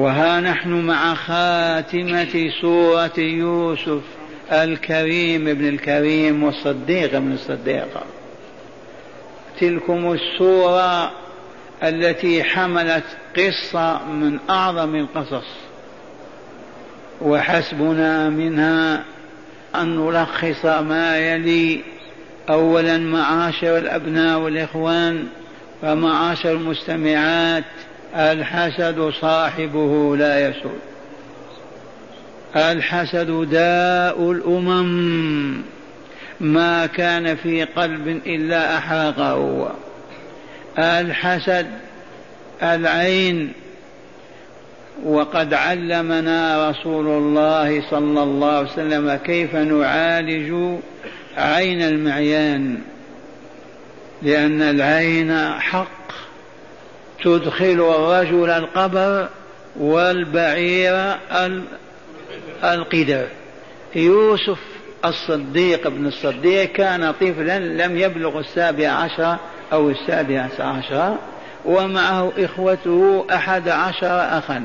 وها نحن مع خاتمة سورة يوسف الكريم ابن الكريم والصديق ابن الصديقة. تلكم السورة التي حملت قصة من أعظم القصص، وحسبنا منها أن نلخص ما يلي. أولا معاشر الأبناء والإخوان ومعاشر المستمعات، الحسد صاحبه لا يسود. الحسد داء الأمم، ما كان في قلب إلا أحرقه. الحسد العين، وقد علمنا رسول الله صلى الله عليه وسلم كيف نعالج عين المعيان، لأن العين حق تدخل الرجل القبر والبعير القدر. يوسف الصديق ابن الصديق كان طفلا لم يبلغ 17 أو 18، ومعه إخوته 11 أخا،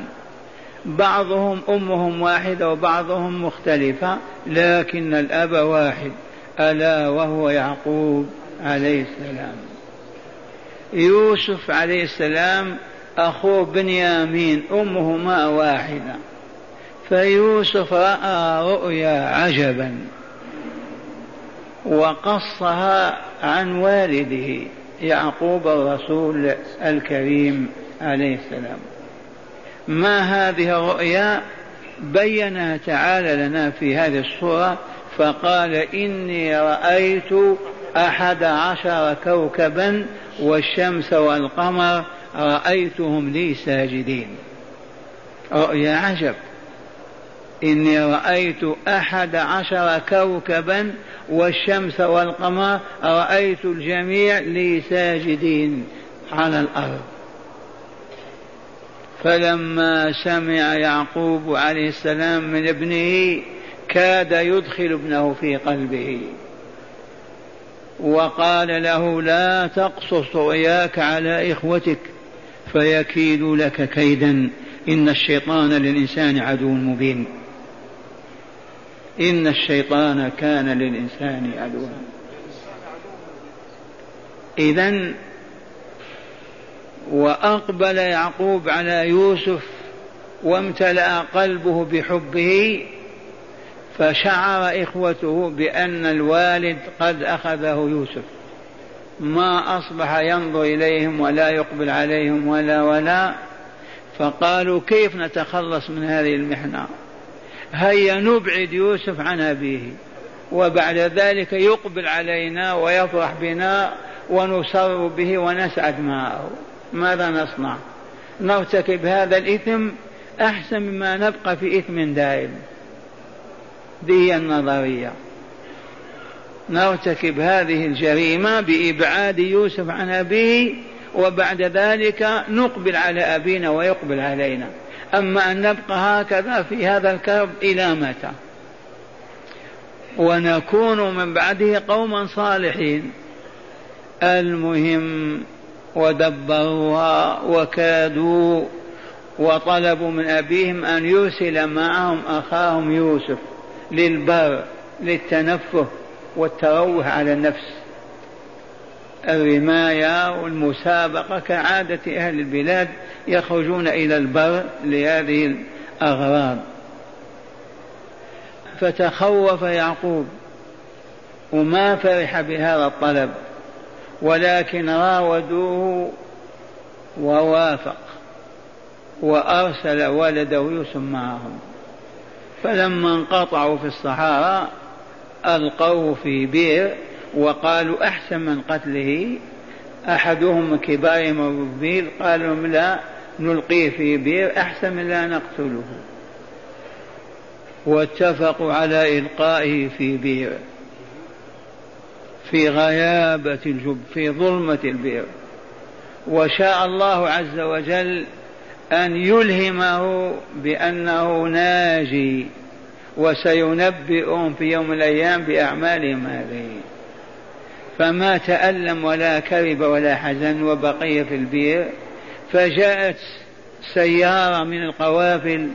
بعضهم أمهم واحدة وبعضهم مختلفة، لكن الأب واحد، ألا وهو يعقوب عليه السلام. يوسف عليه السلام أخوه بنيامين، أمهما واحدة. فيوسف رأى رؤيا عجبا وقصها عن والده يعقوب الرسول الكريم عليه السلام. ما هذه الرؤيا؟ بينها تعالى لنا في هذه الصورة، فقال إني رأيت 11 كوكبا والشمس والقمر رأيتهم لي ساجدين. رؤيا عجب. إني رأيت 11 كوكبا والشمس والقمر رأيت الجميع لي ساجدين على الأرض. فلما سمع يعقوب عليه السلام من ابنه كاد يدخل ابنه في قلبه، وقال له لا تقصص رؤياك على إخوتك فيكيد لك كيدا، إن الشيطان للإنسان عدو مبين. إن الشيطان كان للإنسان عدوا. إذن وأقبل يعقوب على يوسف وامتلأ قلبه بحبه، فشعر إخوته بأن الوالد قد أخذه يوسف، ما أصبح ينظر إليهم ولا يقبل عليهم ولا فقالوا كيف نتخلص من هذه المحنة؟ هيا نبعد يوسف عن أبيه وبعد ذلك يقبل علينا ويفرح بنا ونسر به ونسعد معه. ماذا نصنع؟ نرتكب هذا الإثم أحسن مما نبقى في إثم دائم. دي النظرية، نرتكب هذه الجريمة بإبعاد يوسف عن أبيه وبعد ذلك نقبل على أبينا ويقبل علينا، أما أن نبقى هكذا في هذا الكرب إلى متى؟ ونكون من بعده قوما صالحين. المهم ودبروها وكادوا، وطلبوا من أبيهم أن يرسل معهم أخاهم يوسف للبر للتنفه والتروح على النفس، الرماية والمسابقة كعادة أهل البلاد، يخرجون إلى البر لهذه الأغراض. فتخوف يعقوب وما فرح بهذا الطلب، ولكن راودوه ووافق وأرسل ولده يوسف معهم. فلما انقطعوا في الصحراء ألقوه في بئر، وقالوا أحسن من قتله. أحدهم من كبارهم الربيل قالوا لا، نلقيه في بئر أحسن من لا نقتله، واتفقوا على إلقائه في بئر في غيابة الجب في ظلمة البئر. وشاء الله عز وجل أن يلهمه بأنه ناجي، وسينبئهم في يوم الأيام بأعمالهم هذه. فما تألم ولا كرب ولا حزن، وبقي في البئر. فجاءت سيارة من القوافل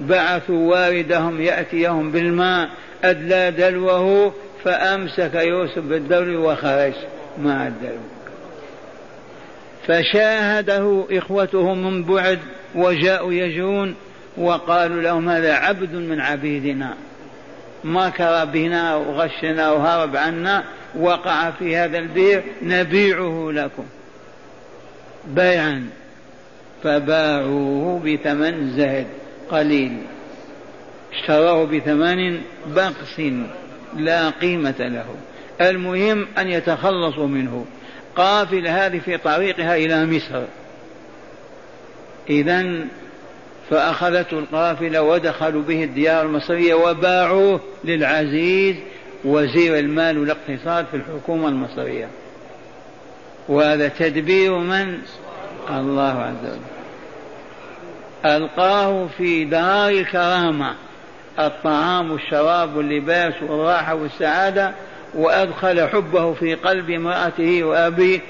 بعثوا واردهم يأتيهم بالماء أدلى دلوه فأمسك يوسف بالدلو وخرج مع الدلو. فشاهده إخوته من بعد وجاءوا يجرون وقالوا لهم هذا عبد من عبيدنا مكر بنا وغشنا وهرب عنا وقع في هذا البئر نبيعه لكم بيعا. فباعوه بثمن زهد قليل، اشتروه بثمن بخس لا قيمة له. المهم أن يتخلصوا منه. قافل هذه في طريقها إلى مصر إذن، فأخذته القافلة ودخلوا به الديار المصرية وباعوه للعزيز وزير المال والاقتصاد في الحكومة المصرية. وهذا تدبير من؟ الله عز وجل. ألقاه في دار كرامة، الطعام والشراب واللباس والراحة والسعادة، وأدخل حبه في قلب امرأته وأبيه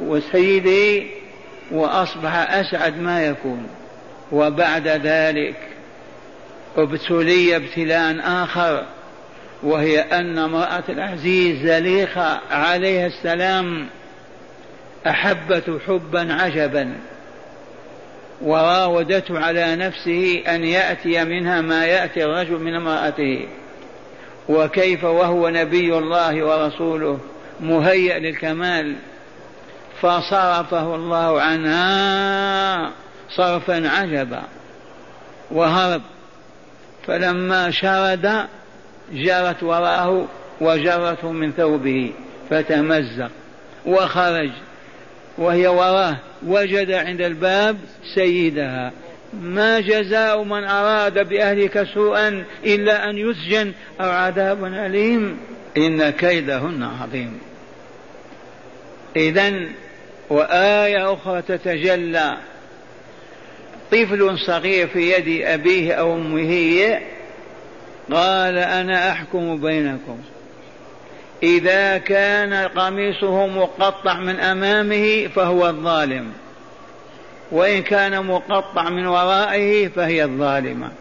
وسيده، وأصبح أسعد ما يكون. وبعد ذلك ابتلي ابتلاء آخر، وهي أن امرأة العزيز زليخة عليها السلام أحبته حبا عجبا، وراودته على نفسه أن يأتي منها ما يأتي الرجل من امرأته، وكيف وهو نبي الله ورسوله مهيأ للكمال. فصرفه الله عنها صرفا عجبا وهرب. فلما شرد جرت وراءه وجرته من ثوبه فتمزق وخرج، وهي وراه. وجد عند الباب سيدها. ما جزاء من أراد بأهلك سوءا إلا أن يسجن أو عذاب أليم إن كيدهن عظيم. إذن وآية أخرى تتجلى، طفل صغير في يد أبيه أو أمه قال أنا أحكم بينكم. إذا كان قميصه مقطع من أمامه فهو الظالم، وإن كان مقطع من ورائه فهي الظالمة.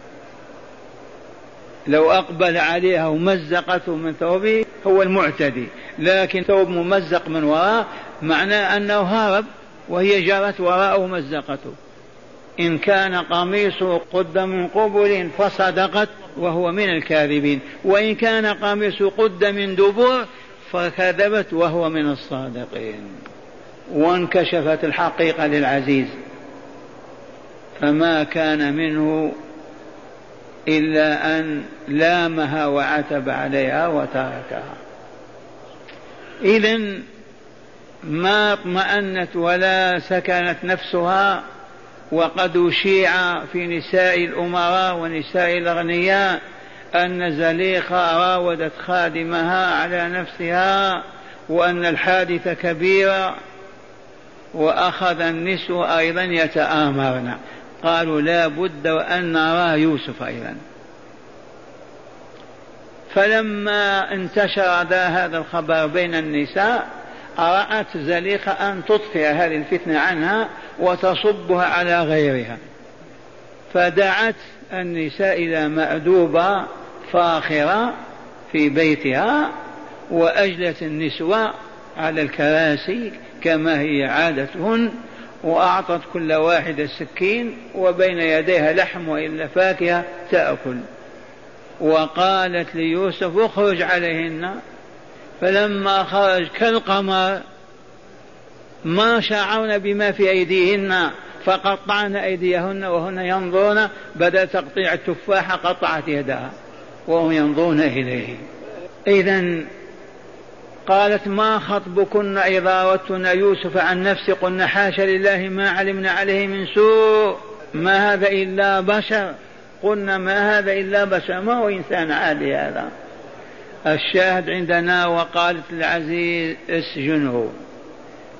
لو أقبل عليها ومزقته من ثوبه هو المعتدي، لكن ثوب ممزق من وراء معناه أنه هرب وهي جرت وراءه ومزقته. إن كان قميصه قد من قبل فصدقت وهو من الكاذبين، وإن كان قميصه قد من دبر فكذبت وهو من الصادقين. وانكشفت الحقيقة للعزيز، فما كان منه إلا أن لامها وعتب عليها وتركها. إذن ما اطمأنت ولا سكنت نفسها، وقد أشيع في نساء الأمراء ونساء الأغنياء أن زليخة راودت خادمها على نفسها، وأن الحادثة كبيرة. وأخذ النسوة أيضا يتآمرن، قالوا لا بد وأن نرى يوسف أيضا. فلما انتشر هذا الخبر بين النساء رأت زليخة أن تطفئ هذه الفتنة عنها وتصبها على غيرها، فدعت النساء إلى مأدوبة فاخرة في بيتها، وأجلت النسوة على الكراسي كما هي عادتهن، وأعطت كل واحدة سكين وبين يديها لحم وإلا فاكهة تأكل. وقالت ليوسف اخرج عليهن، فلما خرج كالقمر ما شعرن بما في أيديهن فقطعن أيديهن وهن ينظرن، بدأ تقطيع التفاحة قطعت يدها وهم ينظرون إليه. إذن قالت ما خطبكن إذا راودتن يوسف عن نفسه قلنا حاشا لله ما علمنا عليه من سوء، ما هذا إلا بشر، قلنا ما هذا إلا بشر، ما هو إنسان عادي هذا. الشاهد عندنا. وقالت العزيز اسجنه،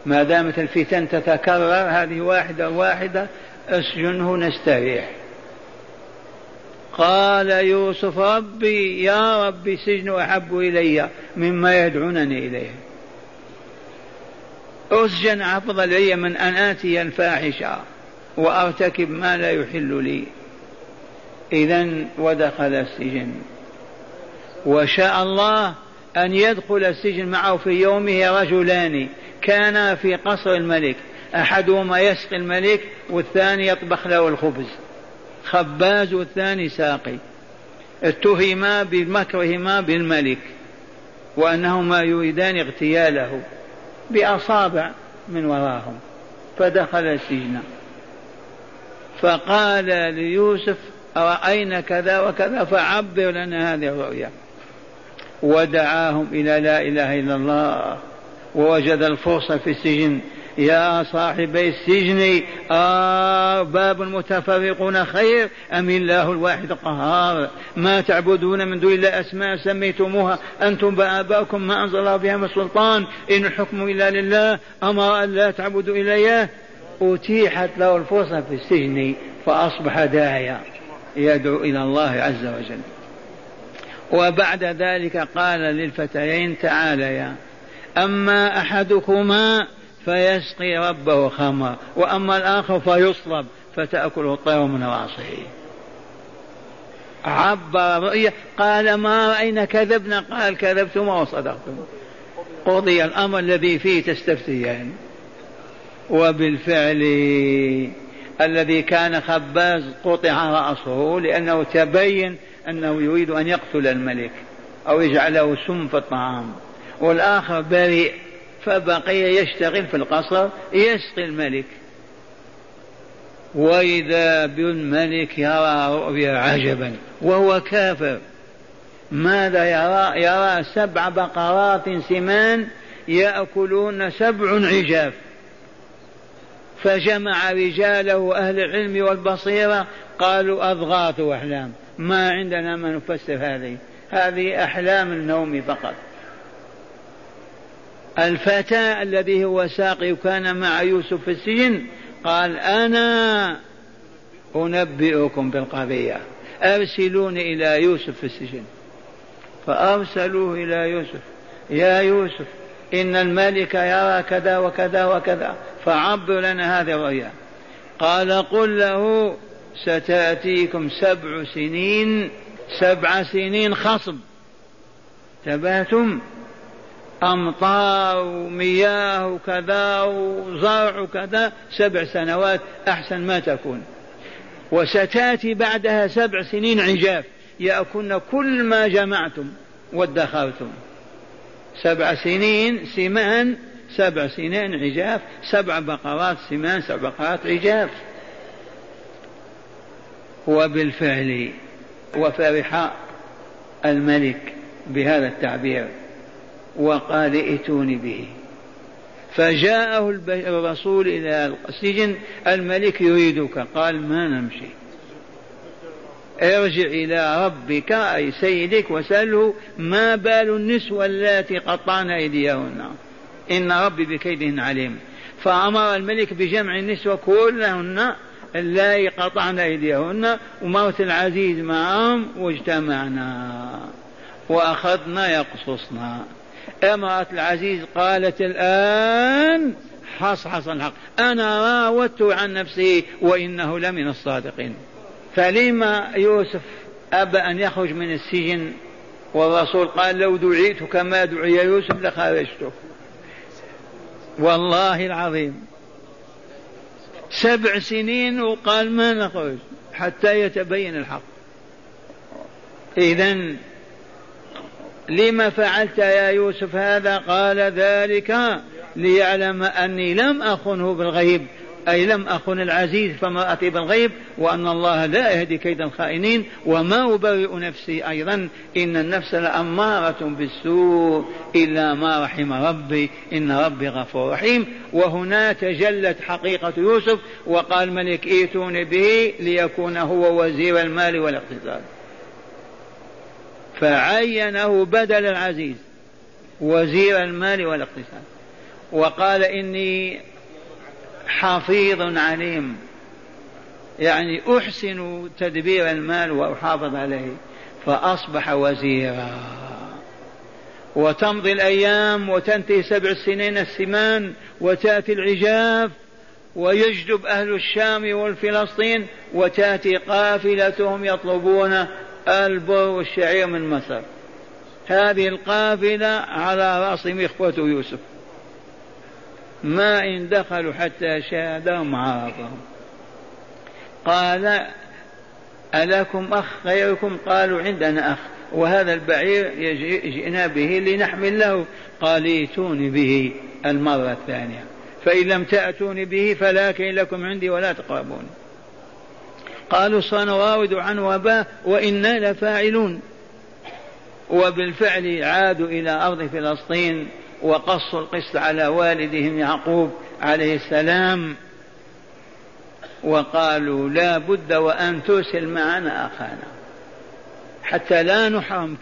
ما دامت الفتن تتكرر هذه واحدة واحدة اسجنه نستريح. قال يوسف ربي يا ربي سجن أحب إلي مما يدعونني إليه، أسجن أفضل لي من أن آتي الفاحشة وأرتكب ما لا يحل لي، إذن ودخل السجن، وشاء الله أن يدخل السجن معه في يومه رجلان كانا في قصر الملك، أحدهما يسقي الملك والثاني يطبخ له الخبز، خباز والثاني ساقي، اتهما بمكرهما بالملك وأنهما يريدان اغتياله بأصابع من وراهم، فدخل السجن. فقال ليوسف أرأينا كذا وكذا فعبر لنا هذه الرؤيا، ودعاهم إلى لا إله إلا الله، ووجد الفرصة في السجن، يا صاحبي السجن أرباب متفرقون خير أم الله الواحد القهار، ما تعبدون من دون الله أسماء سميتموها أنتم بآباؤكم ما أنزل الله بها من سلطان إن الحكم إلا لله أمر أن لا تعبدوا إلا إياه، أتيحت له الفرصة في السجن فأصبح داعيا يدعو إلى الله عز وجل. وبعد ذلك قال للفتيين تعاليا، أما أحدكما فيسقي ربه خمر، وأما الآخر فيصلب فتأكله الطير من رأسه. عبر رؤيا، قال ما رأينا كذبنا، قال كذبتما وصدقتما، قضي الأمر الذي فيه تستفتيان يعني. وبالفعل الذي كان خباز قطع رأسه لأنه تبين أنه يريد أن يقتل الملك أو يجعله سم في الطعام، والآخر بريء فبقي يشتغل في القصر يسقي الملك. وإذا بالملك يرى رؤيا عجبا وهو كافر، ماذا يرى؟ يرى 7 بقرات سمان يأكلون 7 عجاف، فجمع رجاله أهل العلم والبصيرة قالوا أضغاث أحلام، ما عندنا ما نفسر هذه أحلام النوم فقط. الفتى الذي هو ساقي كان مع يوسف في السجن قال أنا أنبئكم بالقضية، أرسلوني إلى يوسف في السجن. فأرسلوه إلى يوسف، يا يوسف إن الملك يرى كذا وكذا وكذا فعبر لنا هذه الرؤيا. قال قل له ستأتيكم 7 سنين، 7 سنين خصب، تبهتم، أمطار ومياه وكذا وزرع وكذا، 7 سنوات أحسن ما تكون، وستأتي بعدها 7 سنين عجاف يأكلن كل ما جمعتم وادخرتم، 7 سنين سمان 7 سنين عجاف، 7 بقرات سمان 7 بقرات عجاف. وبالفعل وفرح الملك بهذا التعبير وقال ائتوني به. فجاءه الرسول إلى السجن، الملك يريدك، قال ما نمشي، ارجع إلى ربك أي سيدك وسأله ما بال النسوة اللاتي قطعن أيديهن إن ربي بكيدهن عليم. فأمر الملك بجمع النسوة كلهن اللائي قطعن أيديهن، وموت العزيز معهم، واجتمعنا وأخذنا يقصصنا. امرأة العزيز قالت الآن حصحص الحق، أنا راودته عن نفسه وإنه لمن الصادقين. فلما يوسف أبى أن يخرج من السجن، والرسول قال لو دعيت كما دعي يوسف لخرجته، والله العظيم 7 سنين وقال ما نخرج حتى يتبين الحق. إذن لما فعلت يا يوسف هذا؟ قال ذلك ليعلم أني لم أخنه بالغيب، أي لم أخن العزيز فما أتي بالغيب، وأن الله لا يهدي كيد الخائنين، وما أبرئ نفسي أيضا إن النفس لأمارة بالسوء إلا ما رحم ربي إن ربي غفور رحيم. وهنا تجلت حقيقة يوسف، وقال ملك ائتوني به ليكون هو وزير المال والاقتصاد، فعينه بدل العزيز وزير المال والاقتصاد، وقال إني حفيظ عليم، يعني أحسن تدبير المال وأحافظ عليه، فأصبح وزيرا. وتمضي الأيام وتنتهي 7 سنين السمان وتأتي العجاف ويجذب أهل الشام والفلسطين، وتأتي قافلتهم يطلبون البر والشعير من مصر. هذه القافلة على رأسهم إخوة يوسف، ما إن دخلوا حتى شاهدهم عرفهم. قال ألكم أخ غيركم؟ قالوا عندنا أخ، وهذا البعير جئنا به لنحمل له. قال ائتوني به المرة الثانية، فإن لم تأتوني به فلا كيل لكم عندي ولا تقربوني. قالوا سنراود عنه وباه وإنا لفاعلون. وبالفعل عادوا إلى أرض فلسطين وقصوا القسط على والدهم يعقوب عليه السلام، وقالوا لا بد وأن ترسل معنا أخانا حتى لا نحرم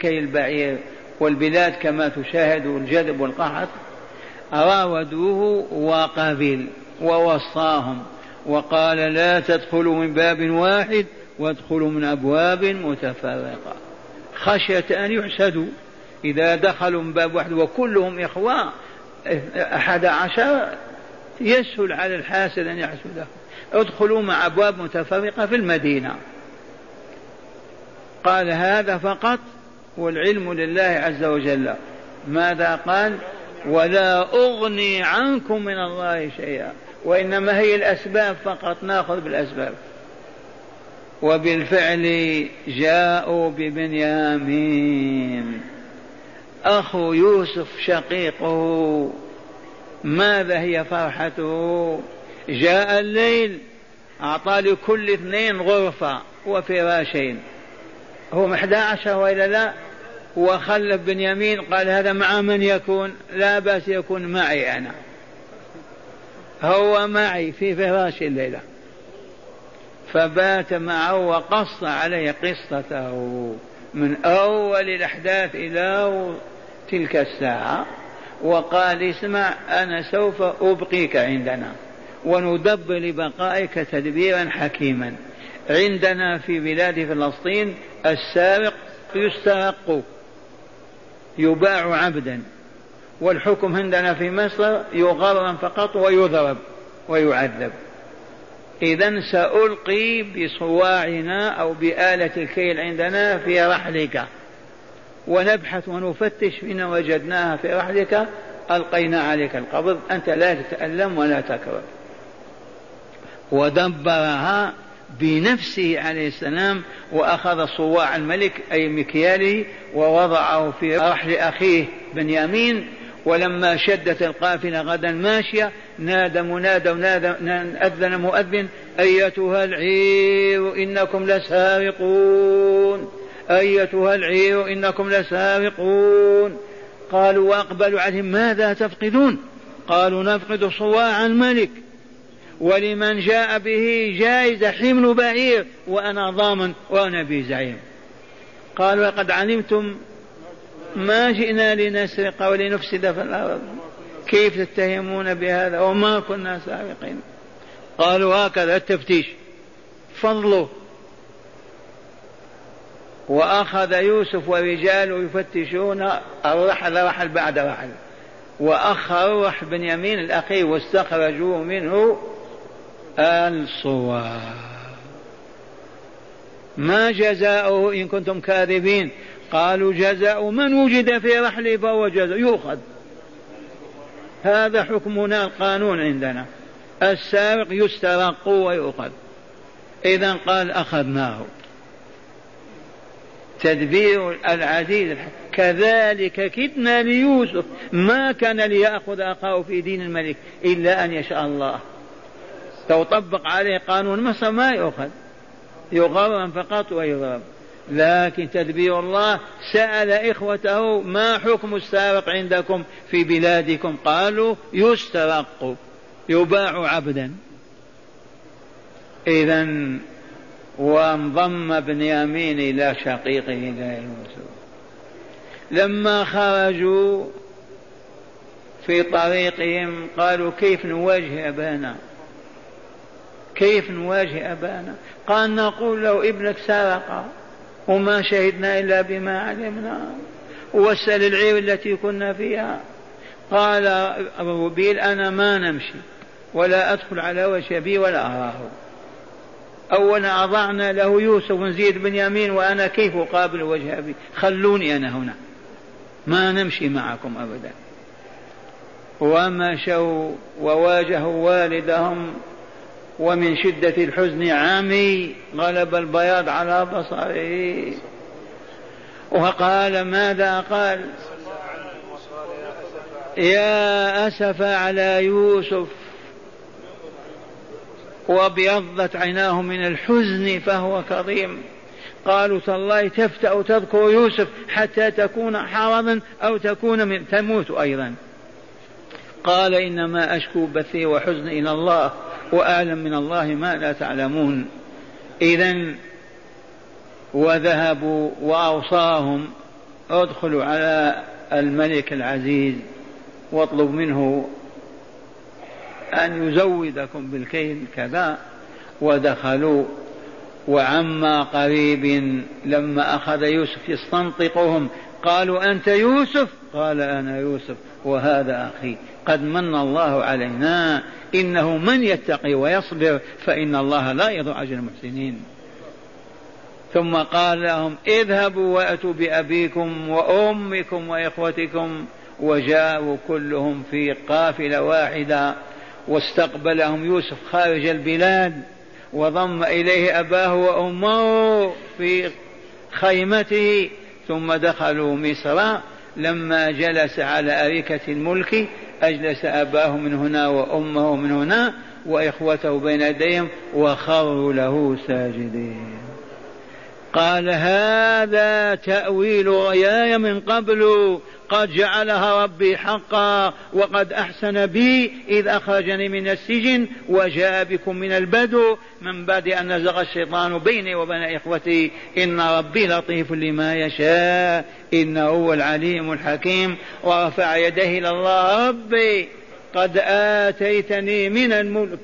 كيل بعير. والبلاد كما تشاهد الجذب والقحط. راودوه وقبل ووصاهم وقال لا تدخلوا من باب واحد وادخلوا من أبواب متفرقة، خشية أن يحسدوا. إذا دخلوا من باب واحد وكلهم إخوة 11 يسهل على الحاسد أن يحسده. ادخلوا مع أبواب متفرقة في المدينة. قال هذا فقط، والعلم لله عز وجل. ماذا قال؟ ولا أغني عنكم من الله شيئا، وإنما هي الأسباب فقط، نأخذ بالأسباب. وبالفعل جاءوا ببنيامين أخو يوسف شقيقه. ماذا هي فرحته؟ جاء الليل أعطى لكل 2 غرفة وفراشين، هم 11 وإلا لا، وخلف بنيامين. قال هذا مع من يكون؟ لا بأس يكون معي أنا، هو معي في فراش الليلة. فبات معه وقص عليه قصته من أول الأحداث إلى تلك الساعة، وقال اسمع أنا سوف أبقيك عندنا وندبر لبقائك تدبيرا حكيما. عندنا في بلاد فلسطين السارق يسترق، يباع عبدا، والحكم عندنا في مصر يغرم فقط ويضرب ويعذب. إذن سألقي بصواعنا أو بآلة الكيل عندنا في رحلك، ونبحث ونفتش إن وجدناها في رحلك ألقينا عليك القبض، أنت لا تتألم ولا تكرب. ودبرها بنفسه عليه السلام، وأخذ صواع الملك أي مكياله ووضعه في رحل أخيه بنيامين. ولما شدت القافلة غدا ماشية نادى منادى أذن مؤذن أيتها العير إنكم لسارقون، أيتها العير إنكم لسارقون. قالوا وأقبلوا عليهم ماذا تفقدون؟ قالوا نفقد صواع الملك، ولمن جاء به جائزة حمل بعير، وأنا ضامن وأنا به زعيم. قالوا وقد علمتم ما جئنا لنسرق ولنفسد في الأرض، كيف تتهمون بهذا وما كنا سارقين؟ قالوا هكذا التفتيش فضله. وأخذ يوسف ورجاله يفتشون الرحل بعد رحل، وأخروا رحل بنيامين الأخير واستخرجوا منه الصواع. ما جزاؤه إن كنتم كاذبين؟ قالوا جزاء من وجد في رحله فهو جزاء يؤخذ. هذا حكمنا، القانون عندنا السارق يسترق ويؤخذ. إذن قال أخذناه تدبير العزيز. كذلك كدنا ليوسف، ما كان ليأخذ أخاه في دين الملك إلا أن يشاء الله. لو طبق عليه قانون مصر ما يؤخذ، يغرم فقط ويضرب. لكن تدبير الله. سأل إخوته ما حكم السارق عندكم في بلادكم؟ قالوا يسترق، يباع عبدا. إذن وانضم بنيامين إلى شقيقه يوسف. لما خرجوا في طريقهم قالوا كيف نواجه أبانا، كيف نواجه أبانا؟ قال نقول لو ابنك سرق وما شهدنا إلا بما علمنا، وسأل العير التي كنا فيها. قال ربيل أنا ما نمشي ولا أدخل على وجه أبي ولا أراه. أولا أضعنا له يوسف ونزيد بن يمين وأنا كيف أقابل وجه أبي؟ خلوني أنا هنا، ما نمشي معكم أبدا. ومشوا وواجهوا والدهم، ومن شدة الحزن عمي، غلب البياض على بصره. وقال ماذا قال؟ يا أسف على يوسف، وابيضت عيناه من الحزن فهو كظيم. قالوا تالله تفتأ تذكر يوسف حتى تكون حرضا أو تكون من تموت أيضا. قال إنما أشكو بثي وحزني إلى الله وأعلم من الله ما لا تعلمون. إذن وذهبوا وأوصاهم ادخلوا على الملك العزيز واطلب منه أن يزودكم بالكيل كذا. ودخلوا، وعما قريب لما أخذ يوسف يستنطقهم قالوا أنت يوسف؟ قال أنا يوسف وهذا أخي قد من الله علينا إنه من يتقي ويصبر فإن الله لا يضيع أجر المحسنين. ثم قال لهم اذهبوا وأتوا بأبيكم وأمكم وإخوتكم، وجاءوا كلهم في قافلة واحدة. واستقبلهم يوسف خارج البلاد وضم إليه أباه وأمه في خيمته. ثم دخلوا مصر، لما جلس على أريكة الملك أجلس أباه من هنا وأمه من هنا وإخوته بين يديهم وخروا له ساجدين. قال هذا تأويل رؤياي من قبل قد جعلها ربي حقا وقد أحسن بي إذ أخرجني من السجن وجاء بكم من البدو من بعد أن نزغ الشيطان بيني وبين إخوتي إن ربي لطيف لما يشاء إنه هو العليم الحكيم. ورفع يديه إلى الله ربي قد آتيتني من الملك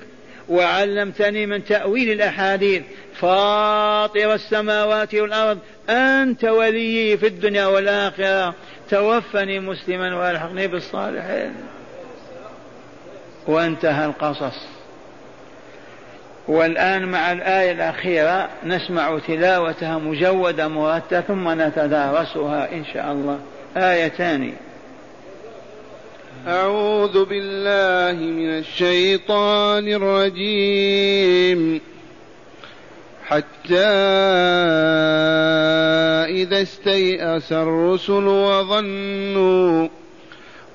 وعلمتني من تأويل الأحاديث فاطر السماوات والأرض أنت وليي في الدنيا والآخرة توفني مسلما وألحقني بالصالحين. وانتهى القصص. والآن مع الآية الأخيرة نسمع تلاوتها مجودة مرتبة ثم نتدارسها إن شاء الله. آيتان. أعوذ بالله من الشيطان الرجيم. حتى إذا استيأس الرسل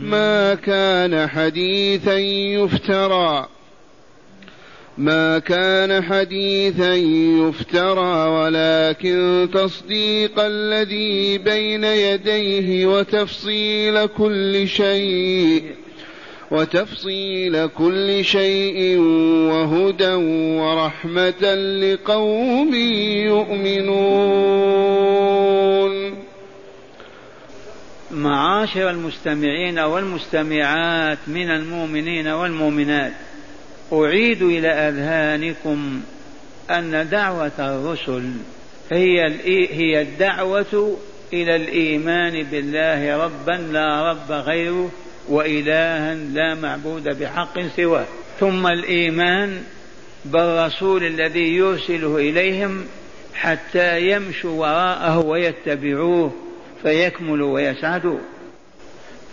ما كان حديثا يفترى ولكن تصديق الذي بين يديه وتفصيل كل شيء وهدى ورحمة لقوم يؤمنون. معاشر المستمعين والمستمعات من المؤمنين والمؤمنات، أعيد إلى أذهانكم أن دعوة الرسل هي الدعوة إلى الإيمان بالله ربا لا رب غيره وإلها لا معبود بحق سواه، ثم الإيمان بالرسول الذي يرسله إليهم حتى يمشوا وراءه ويتبعوه فيكملوا ويسعدوا،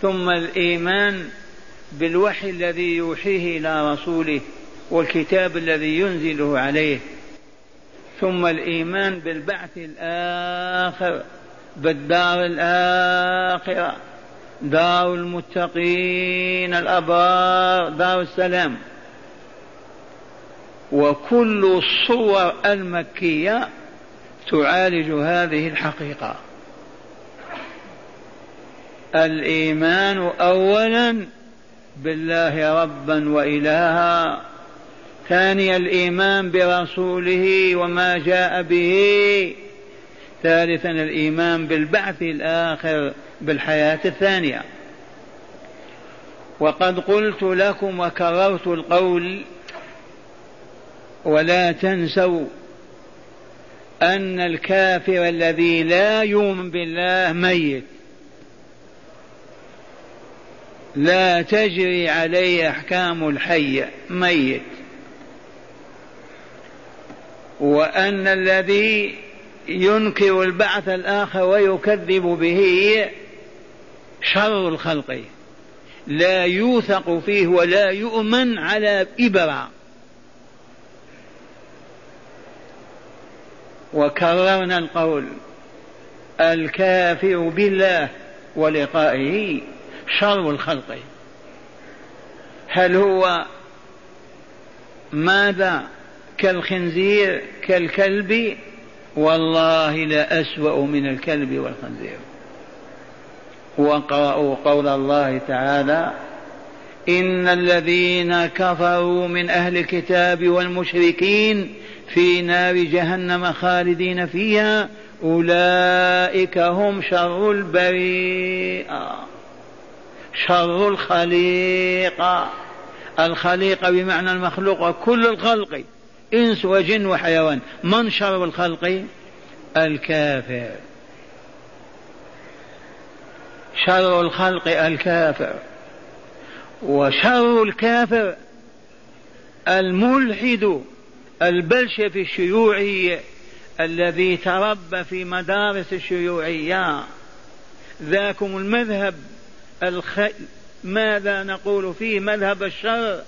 ثم الإيمان بالوحي الذي يوحيه إلى رسوله والكتاب الذي ينزله عليه، ثم الإيمان بالبعث الآخر بالدار الآخرة دار المتقين الأبرار دار السلام. وكل الصور المكية تعالج هذه الحقيقة. الإيمان أولا بالله ربا وإلها ثانيا الإيمان برسوله وما جاء به، ثالثا الإيمان بالبعث الآخر بالحياة الثانية. وقد قلت لكم وكررت القول، ولا تنسوا أن الكافر الذي لا يؤمن بالله ميت، لا تجري عليه أحكام الحي، ميت. وأن الذي ينكر البعث الآخر ويكذب به شر الخلق، لا يوثق فيه ولا يؤمن على إبرة. وكررنا القول، الكافر بالله ولقائه شر الخلق. هل هو ماذا؟ كالخنزير، كالكلب؟ والله لا أسوأ من الكلب والخنزير. وقرأوا قول الله تعالى: إن الذين كفروا من أهل الكتاب والمشركين في نار جهنم خالدين فيها أولئك هم شر البريئة، شر الخليقة. الخليقة بمعنى المخلوق، كل الخلق إنس وجن وحيوان. من شر الخلق؟ الكافر، شر الخلق الكافر. وشر الكافر الملحد البلش في الشيوعية، الذي تربى في مدارس الشيوعية، ذاكم المذهب ماذا نقول فيه؟ مذهب الشر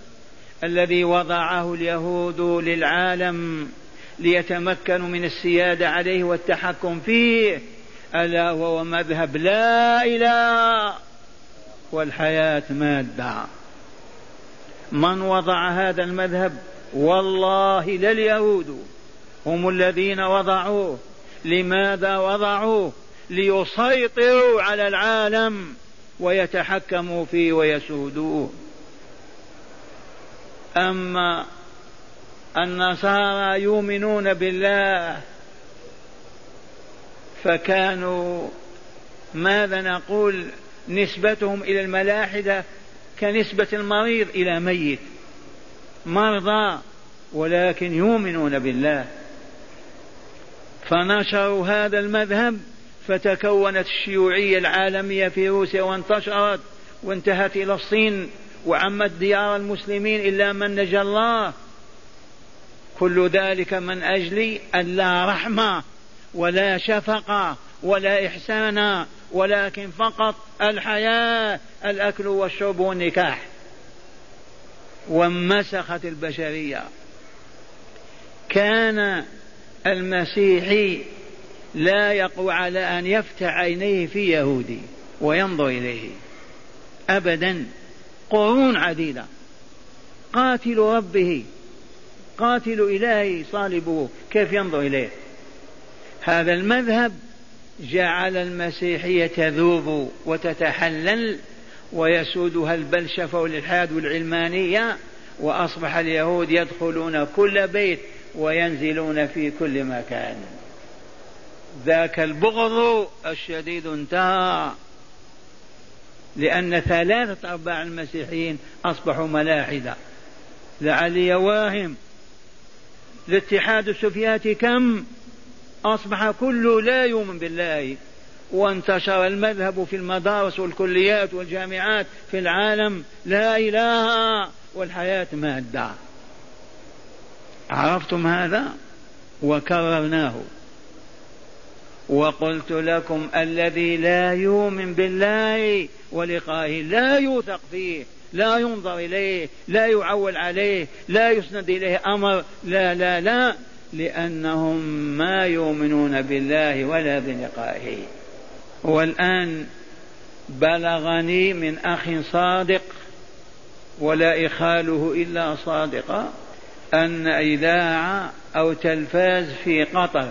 الذي وضعه اليهود للعالم ليتمكنوا من السيادة عليه والتحكم فيه، ألا وهو مذهب لا إله والحياة مادة. من وضع هذا المذهب؟ والله لا اليهود، هم الذين وضعوه. لماذا وضعوه؟ ليسيطروا على العالم ويتحكموا فيه ويسودوه. أما النصارى يؤمنون بالله، فكانوا ماذا نقول؟ نسبتهم إلى الملاحدة كنسبة المريض إلى ميت، مرضى ولكن يؤمنون بالله. فنشروا هذا المذهب، فتكونت الشيوعية العالمية في روسيا وانتشرت وانتهت إلى الصين وعمت ديار المسلمين إلا من نجى الله. كل ذلك من أجل أن لا رحمة ولا شفقة ولا إحسان، ولكن فقط الحياة، الأكل والشرب والنكاح. وانمسخت البشرية. كان المسيحي لا يقوى على أن يفتح عينيه في يهودي وينظر إليه أبدا، قرون عديدة. قاتل ربه، قاتل إلهي صالبه، كيف ينظر إليه؟ هذا المذهب جعل المسيحية تذوب وتتحلل، ويسودها البلشفة والإلحاد والعلمانية، وأصبح اليهود يدخلون كل بيت وينزلون في كل مكان. ذاك البغض الشديد انتهى، لأن 3/4 المسيحيين أصبحوا ملاحدة. لعلي واهم، الاتحاد السوفياتي كم؟ أصبح كله لا يؤمن بالله، وانتشر المذهب في المدارس والكليات والجامعات في العالم، لا إله والحياة مادة. عرفتم هذا؟ وكررناه. وقلت لكم الذي لا يؤمن بالله ولقائه لا يوثق فيه، لا ينظر إليه، لا يعول عليه، لا يسند إليه أمر، لا لا لا، لأنهم ما يؤمنون بالله ولا بلقائه. والآن بلغني من أخ صادق، ولا إخاله إلا صادقا، أن إذاعة أو تلفاز في قطر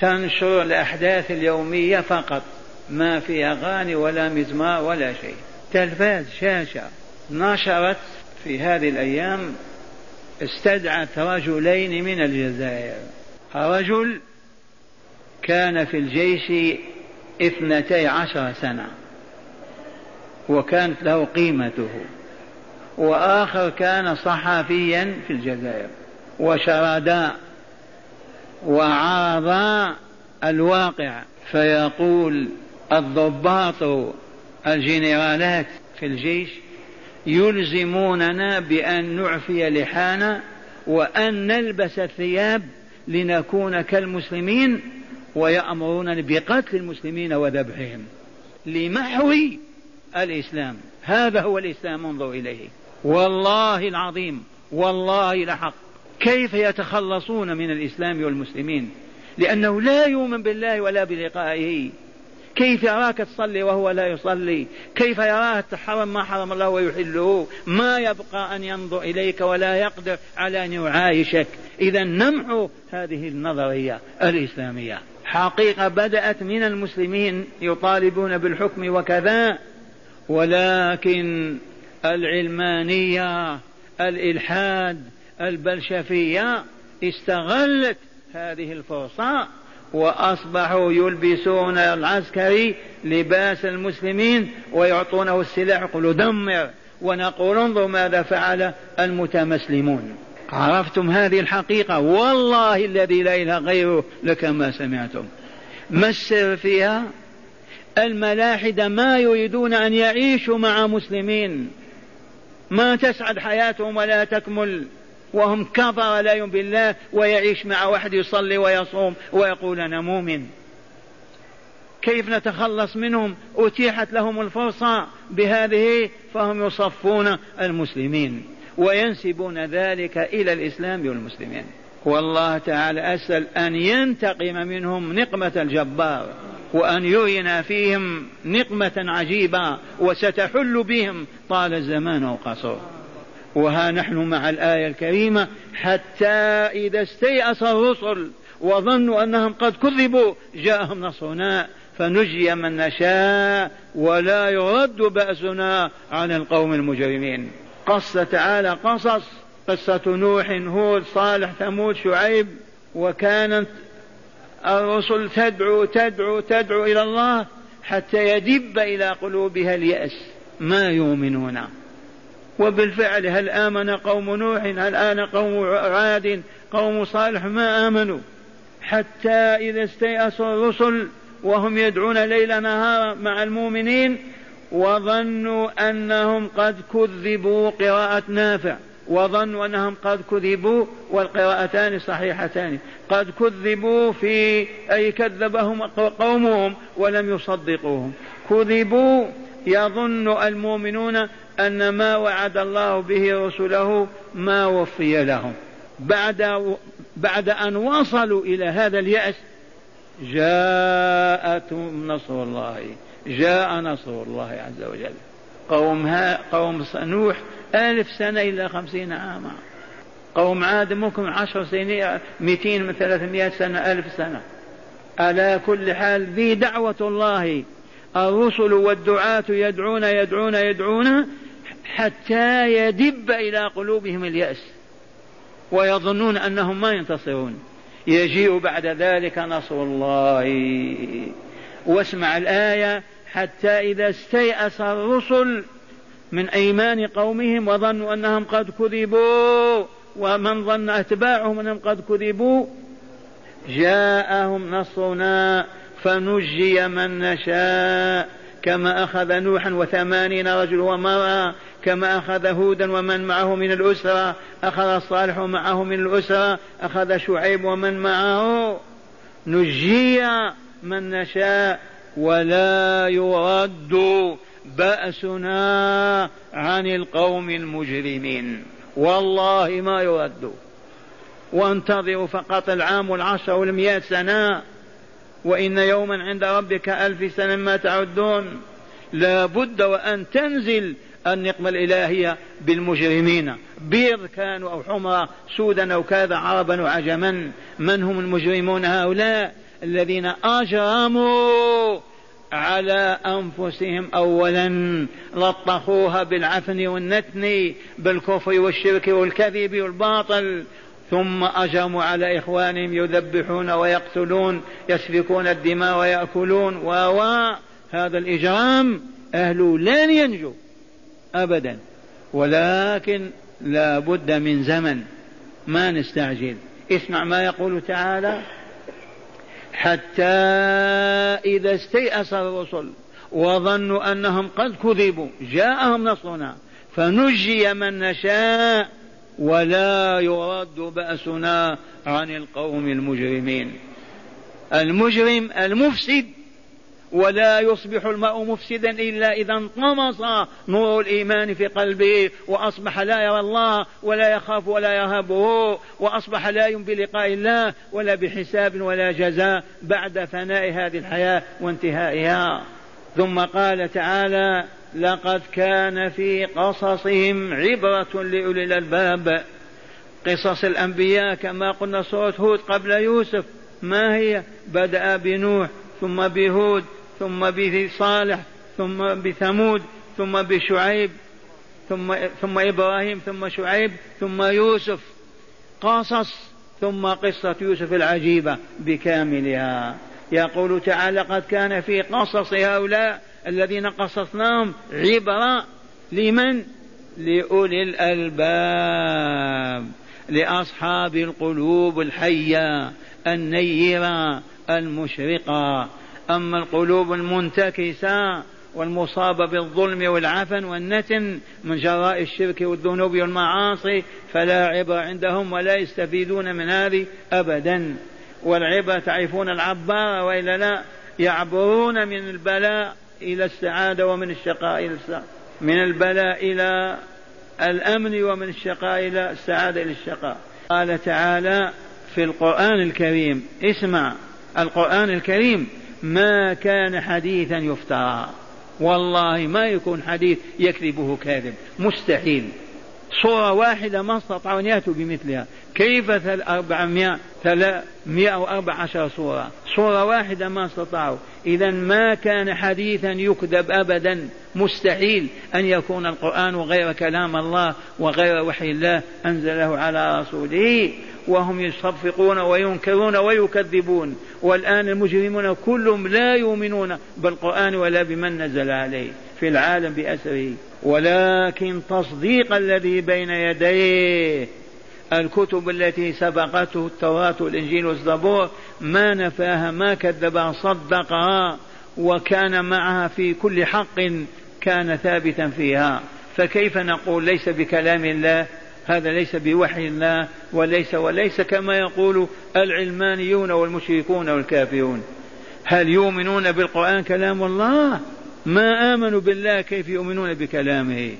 تنشر الأحداث اليومية فقط، ما في أغاني ولا مزمار ولا شيء. تلفاز شاشة نشرت في هذه الأيام استدعت رجلين من الجزائر. رجل كان في الجيش 12 سنة وكانت له قيمته، وآخر كان صحفيا في الجزائر، وشردا وعارضا الواقع. فيقول الضباط الجنرالات في الجيش يلزموننا بأن نعفي لحانا وأن نلبس الثياب لنكون كالمسلمين، ويأمرون بقتل المسلمين وذبحهم لمحو الإسلام. هذا هو الإسلام، انظر إليه، والله العظيم، والله لحق. كيف يتخلصون من الإسلام والمسلمين لأنه لا يؤمن بالله ولا بلقائه؟ كيف يراك تصلي وهو لا يصلي؟ كيف يراه تحرم ما حرم الله ويحله؟ ما يبقى أن ينظر إليك ولا يقدر على أن يعايشك. إذا نمحو هذه النظرية الإسلامية. حقيقة بدأت من المسلمين يطالبون بالحكم وكذا، ولكن العلمانية الإلحاد البلشفية استغلت هذه الفرصة، وأصبحوا يلبسون العسكري لباس المسلمين ويعطونه السلاح، يقولوا دمر، ونقول انظروا ماذا فعل المتمسلمون. عرفتم هذه الحقيقة؟ والله الذي لا إله غيره لكما سمعتم. ما السر فيها؟ الملاحدة ما يريدون أن يعيشوا مع مسلمين، ما تسعد حياتهم ولا تكمل، وهم كفر لا يؤمن بالله، ويعيش مع واحد يصلي ويصوم ويقول أنا مؤمن. كيف نتخلص منهم؟ أتيحت لهم الفرصة بهذه، فهم يصفون المسلمين وينسبون ذلك إلى الإسلام والمسلمين. والله تعالى أسأل أن ينتقم منهم نقمة الجبار، وأن يعين فيهم نقمة عجيبة، وستحل بهم طال الزمان وقصر. وها نحن مع الآية الكريمة، حتى إذا استيأس الرسل وظنوا أنهم قد كذبوا جاءهم نصرنا فنجي من نشاء ولا يرد بأسنا عن القوم المجرمين. قص تعالى قصص، قصة نوح هود صالح ثمود شعيب، وكانت الرسل تدعو إلى الله حتى يدب إلى قلوبها اليأس، ما يؤمنون. وبالفعل هل آمن قوم نوح؟ هل آمن قوم عاد؟ قوم صالح؟ ما آمنوا. حتى إذا استيأس الرسل وهم يدعون ليل نهار مع المؤمنين وظنوا أنهم قد كذبوا، قراءة نافع، وظنوا أنهم قد كذبوا، والقراءتان صحيحتان، قد كذبوا في أي كذبهم قومهم ولم يصدقوهم. كذبوا يظن المؤمنون أن ما وعد الله به رسله ما وفي لهم. بعد أن وصلوا إلى هذا اليأس جاءتهم نصر الله، جاء نصر الله عز وجل. قوم نوح 1000 سنة إلى 50 عاما، قوم عاد ممكن 10 سنين، 200 300 سنة، 1000 سنة. على كل حال ذي دعوة الله، الرسل والدعاة يدعون يدعون يدعون حتى يدب إلى قلوبهم اليأس ويظنون أنهم ما ينتصرون. يجيء بعد ذلك نصر الله. واسمع الآية، حتى إذا استيأس الرسل من أيمان قومهم وظنوا أنهم قد كذبوا، ومن ظن أتباعهم أنهم قد كذبوا، جاءهم نصرنا فنجي من نشاء، كما أخذ نوحا 80 رجل ومرأة، كما أخذ هودا ومن معه من الأسرة، أخذ صالح ومعه من الأسرة، أخذ شعيب ومن معه. نجي من نشاء ولا يرد بأسنا عن القوم المجرمين. والله ما يرد. وانتظروا فقط العام والعشر وال100 سنة، وإن يوما عند ربك 1000 سنة ما تعدون. لا بد وأن تنزل النقمة الإلهية بالمجرمين، بيض كانوا أو حمر، سودا أو كذا، عربا وعجما. من هم المجرمون؟ هؤلاء الذين أجرموا على أنفسهم أولا، لطخوها بالعفن والنتن، بالكفر والشرك والكذب والباطل، ثم أجرموا على إخوانهم يذبحون ويقتلون، يسفكون الدماء ويأكلون، هذا الإجرام أهله لن ينجو أبدا، ولكن لا بد من زمن، ما نستعجل. اسمع ما يقول تعالى: حتى إذا استيأس الرسل وظنوا أنهم قد كذبوا جاءهم نصرنا فنجي من نشاء ولا يرد بأسنا عن القوم المجرمين. المجرم المفسد، ولا يصبح الماء مفسدا إلا إذا انطمس نور الإيمان في قلبه وأصبح لا يرى الله ولا يخاف ولا يهابه، وأصبح لا يؤمن بلقاء الله ولا بحساب ولا جزاء بعد فناء هذه الحياة وانتهائها. ثم قال تعالى: لقد كان في قصصهم عبرة لأولي الألباب. قصص الأنبياء كما قلنا سورة هود قبل يوسف، ما هي؟ بدأ بنوح، ثم بهود، ثم بصالح، ثم بثمود، ثم بشعيب، ثم إبراهيم، ثم شعيب، ثم يوسف. قصص، ثم قصة يوسف العجيبة بكاملها. يقول تعالى: قد كان في قصص هؤلاء الذين قصصناهم عبرة، لمن؟ لأولي الألباب، لأصحاب القلوب الحية النيرة المشرقة. أما القلوب المنتكسة والمصابة بالظلم والعفن والنتن من جراء الشرك والذنوب والمعاصي فلا عبرة عندهم ولا يستفيدون من هذه أبدا. والعبرة، تعرفون العبارة وإلا لا؟ يعبرون من البلاء إلى السعادة، ومن الشقاء إلى السعادة، من البلاء إلى الأمن، ومن الشقاء إلى السعادة إلى الشقاء. قال تعالى في القرآن الكريم، اسمع القرآن الكريم: ما كان حديثا يفترى. والله ما يكون حديث يكذبه كاذب، مستحيل. صورة واحدة ما استطاعوا أن يأتوا بمثلها، كيف 314 صورة؟ صورة واحدة ما استطاعوا. إذا ما كان حديثا يكذب أبدا، مستحيل أن يكون القرآن غير كلام الله وغير وحي الله أنزله على رسوله. وهم يصفقون وينكرون ويكذبون، والآن المجرمون كلهم لا يؤمنون بالقرآن ولا بمن نزل عليه في العالم بأسره. ولكن تصديق الذي بين يديه، الكتب التي سبقته التوراة والإنجيل والزبور ما نفاها، ما كذبها، صدقها، وكان معها في كل حق، كان ثابتا فيها. فكيف نقول ليس بكلام الله؟ هذا ليس بوحي الله، وليس كما يقول العلمانيون والمشركون والكافرون. هل يؤمنون بالقرآن كلام الله؟ ما آمنوا بالله، كيف يؤمنون بكلامه؟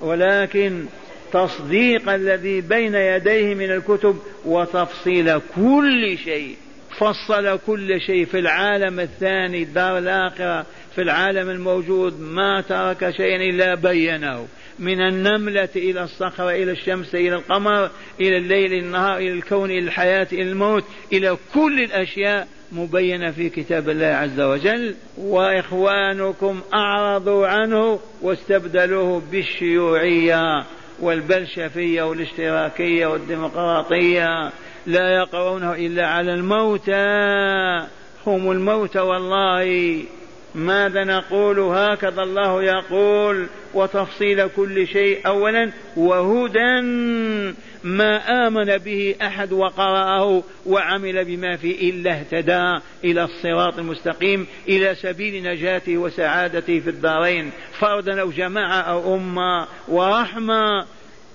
ولكن تصديق الذي بين يديه من الكتب وتفصيل كل شيء. فصل كل شيء في العالم الثاني، الدار الآخرة، في العالم الموجود، ما ترك شيئا إلا بينه، من النملة إلى الصخرة، إلى الشمس، إلى القمر، إلى الليل، إلى النهار، إلى الكون، إلى الحياة، إلى الموت، إلى كل الأشياء مبينة في كتاب الله عز وجل. وإخوانكم أعرضوا عنه واستبدلوه بالشيوعية والبلشفية والاشتراكية والديمقراطية، لا يقرونه إلا على الموتى، هم الموتى. والله ماذا نقول؟ هكذا الله يقول، وتفصيل كل شيء أولا، وهدى، ما آمن به أحد وقرأه وعمل بما فيه إلا اهتدى إلى الصراط المستقيم، إلى سبيل نجاته وسعادته في الدارين، فردا أو جماعة أو أمة. ورحمة،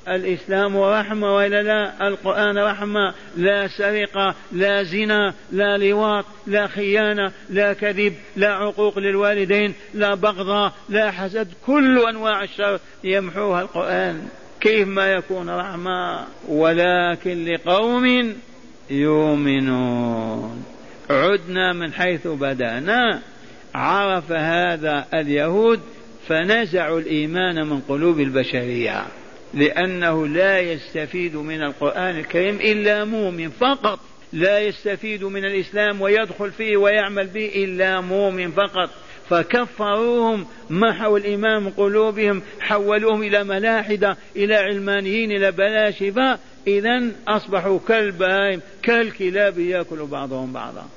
الإسلام رحمة وإلا لا؟ القرآن رحمة، لا سرقة، لا زنا، لا لواط، لا خيانة، لا كذب، لا عقوق للوالدين، لا بغضة، لا حسد، كل أنواع الشر يمحوها القرآن، كيف ما يكون رحمة؟ ولكن لقوم يؤمنون. عدنا من حيث بدأنا. عرف هذا اليهود فنزعوا الإيمان من قلوب البشرية، لأنه لا يستفيد من القرآن الكريم إلا مؤمن فقط، لا يستفيد من الإسلام ويدخل فيه ويعمل به إلا مؤمن فقط. فكفروهم، محوا الإيمان من قلوبهم، حولوهم إلى ملاحدة، إلى علمانيين، إلى بلاشفة. إذن أصبحوا كالبهائم كالكلاب يأكل بعضهم بعضا.